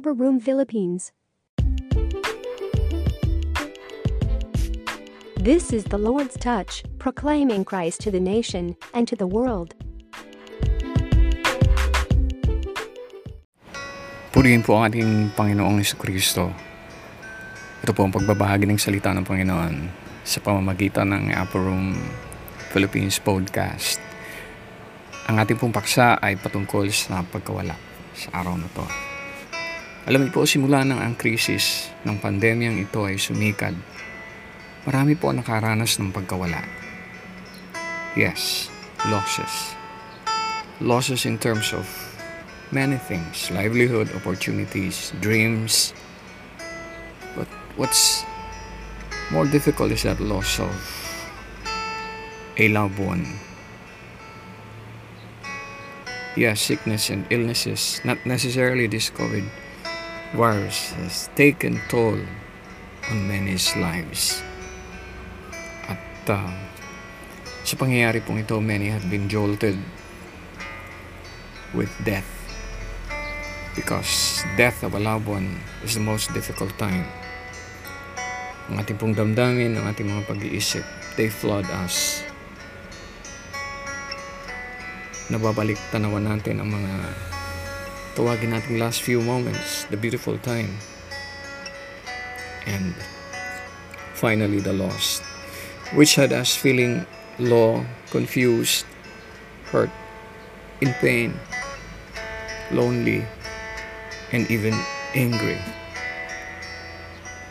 Upper Room Philippines. This is the Lord's Touch, proclaiming Christ to the nation and to the world. Purihin po ang ating Panginoong Jesucristo. Ito po ang pagbabahagi ng salita ng Panginoon sa pamamagitan ng Upper Room Philippines podcast. Ang ating pong paksa ay patungkol sa pagkawala sa araw na to. Alam niyo po, simula ng ang krisis ng pandemyang ito ay sumikad, marami po nakaranas ng pagkawala. Yes, losses. Losses in terms of many things. Livelihood, opportunities, dreams. But what's more difficult is that loss of a loved one. Yes, sickness and illnesses, not necessarily this COVID virus, has taken toll on many's lives. Sa pangyayari pong ito, many have been jolted with death, because death of a loved one is the most difficult time. Ang ating pong damdamin, ang ating mga pag-iisip, they flood us. Nababalik tanawan natin ang mga tawagin nating last few moments, the beautiful time, and finally the lost, which had us feeling low, confused, hurt, in pain, lonely, and even angry.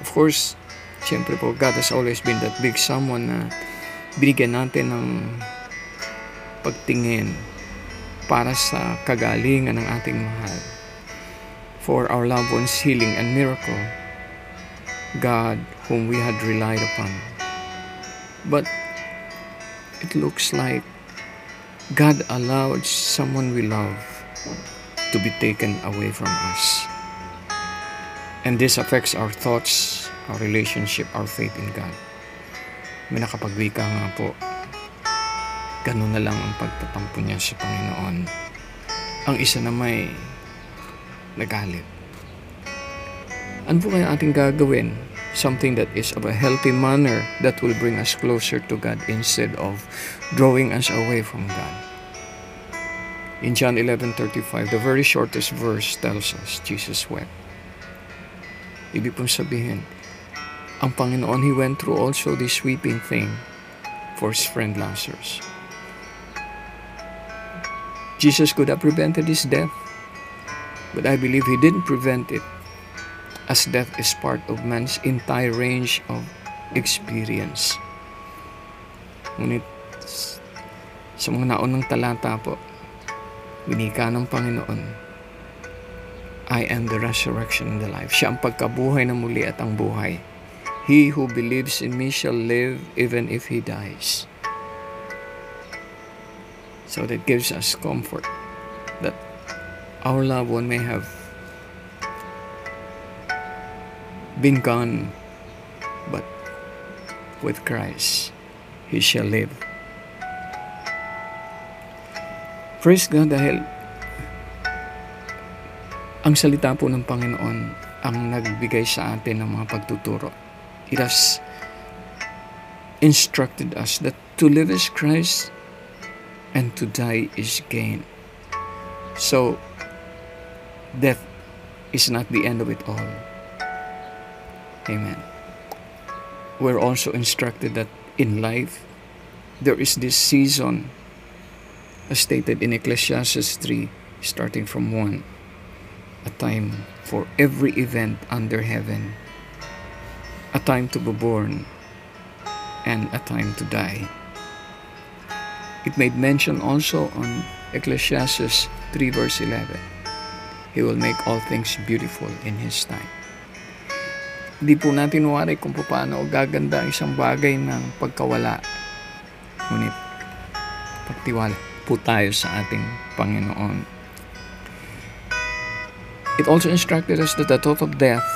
Of course, siyempre po, God has always been that big someone na binigyan natin ng pagtingin para sa kagalingan ng ating mahal. For our loved one's healing and miracle, God whom we had relied upon. But it looks like God allowed someone we love to be taken away from us. And this affects our thoughts, our relationship, our faith in God. May nakapagwika nga po, ganun na lang ang pagtatampo niya sa Panginoon. Ang isa na may nagalit. Ano po kaya ating gagawin? Something that is of a healthy manner that will bring us closer to God instead of drawing us away from God. In John 11:35, the very shortest verse tells us Jesus wept. Ibig pong sabihin, ang Panginoon, He went through also this weeping thing for His friend Lazarus. Jesus could have prevented his death, but I believe He didn't prevent it, as death is part of man's entire range of experience. Ngunit sa mga naunang talata po, winika ng Panginoon, I am the resurrection and the life. Siya ang pagkabuhay na muli at ang buhay. He who believes in me shall live even if he dies. So that gives us comfort that our loved one may have been gone, but with Christ, he shall live. Praise God, dahil ang salita po ng Panginoon ang nagbigay sa atin ng mga pagtuturo. It has instructed us that to live is Christ and to die is gain. So, death is not the end of it all. Amen. We're also instructed that in life, there is this season, as stated in Ecclesiastes 3, starting from 1, a time for every event under heaven, a time to be born, and a time to die. It made mention also on Ecclesiastes 3 verse 11, He will make all things beautiful in His time. Di po natin wari kung paano gaganda ang isang bagay ng pagkawala. Ngunit, pagtiwala po tayo sa ating Panginoon. It also instructed us that the thought of death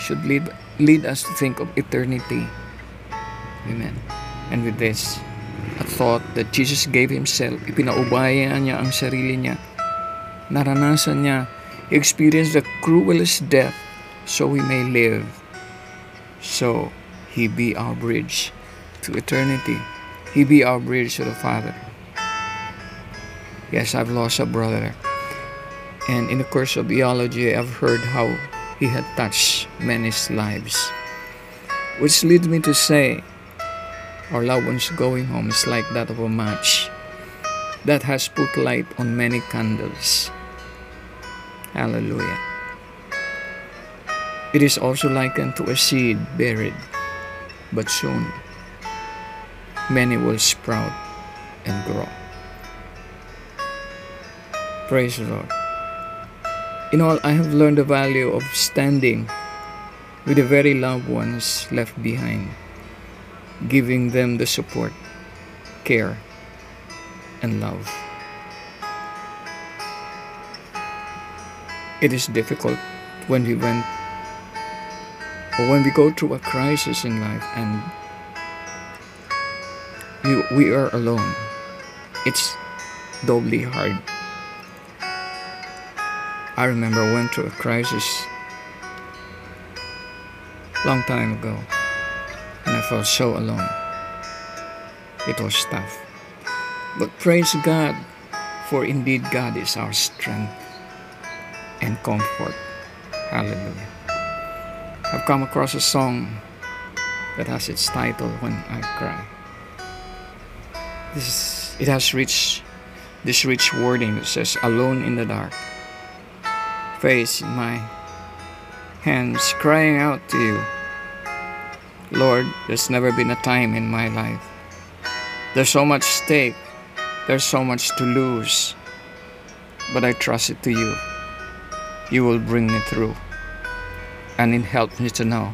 should lead us to think of eternity. Amen. And with this, a thought that Jesus gave Himself, ipinaubayan niya ang sarili niya, naranasan niya experienced the cruelest death so we may live. So He be our bridge to eternity. He be our bridge to the Father. Yes, I've lost a brother. And in the course of theology, I've heard how he had touched many lives. Which leads me to say, our loved ones going home is like that of a match that has put light on many candles. Hallelujah. It is also likened to a seed buried, but soon many will sprout and grow. Praise the Lord. In all, I have learned the value of standing with the very loved ones left behind, giving them the support, care, and love. It is difficult when we go through a crisis in life and we are alone. It's doubly hard. I remember I went through a crisis a long time ago, and I felt so alone. It was tough. But praise God, for indeed God is our strength and comfort. Hallelujah. I've come across a song that has its title, When I Cry. It has this rich wording that says, alone in the dark, face in my hands, crying out to you. Lord, there's never been a time in my life. There's so much stake. There's so much to lose. But I trust it to you. You will bring me through. And it helps me to know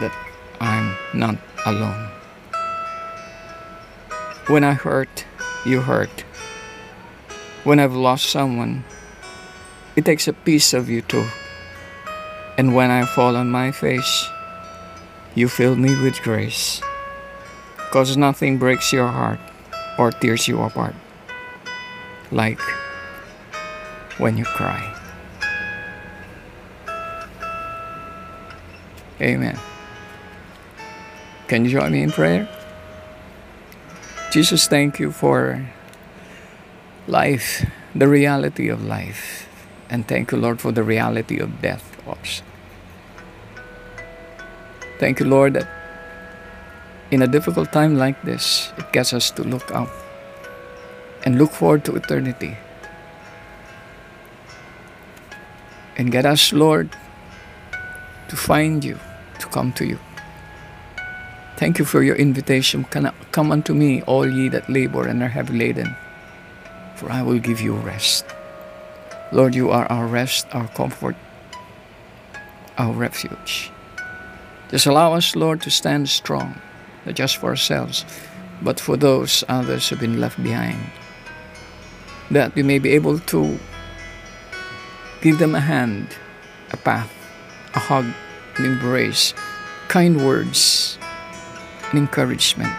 that I'm not alone. When I hurt, you hurt. When I've lost someone, it takes a piece of you too. And when I fall on my face, you fill me with grace. Cause nothing breaks your heart or tears you apart like when you cry. Amen. Can you join me in prayer? Jesus, thank you for life, the reality of life. And thank you, Lord, for the reality of death also. Thank you, Lord, that in a difficult time like this, it gets us to look up and look forward to eternity. And get us, Lord, to find you, to come to you. Thank you for your invitation. Come unto me, all ye that labor and are heavy laden, for I will give you rest. Lord, you are our rest, our comfort, our refuge. Just allow us, Lord, to stand strong, not just for ourselves, but for those others who have been left behind, that we may be able to give them a hand, a path, a hug, an embrace, kind words, and encouragement,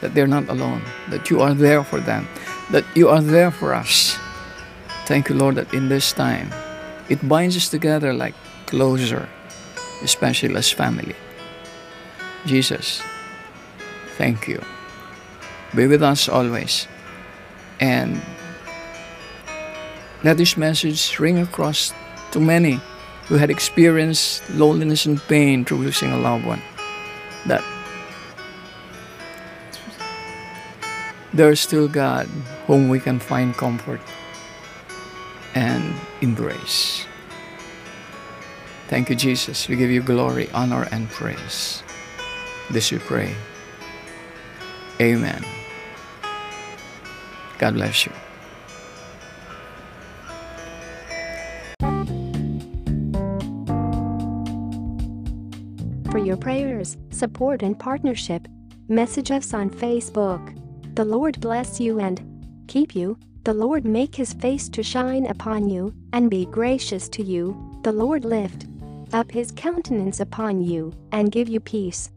that they're not alone, that you are there for them, that you are there for us. Thank you, Lord, that in this time, it binds us together like closer, especially as family. Jesus, thank you. Be with us always. And let this message ring across to many who had experienced loneliness and pain through losing a loved one, that there is still God whom we can find comfort and embrace. Thank you, Jesus. We give you glory, honor, and praise. This we pray. Amen. God bless you. For your prayers, support, and partnership, message us on Facebook. The Lord bless you and keep you. The Lord make his face to shine upon you, and be gracious to you. The Lord lift up his countenance upon you, and give you peace.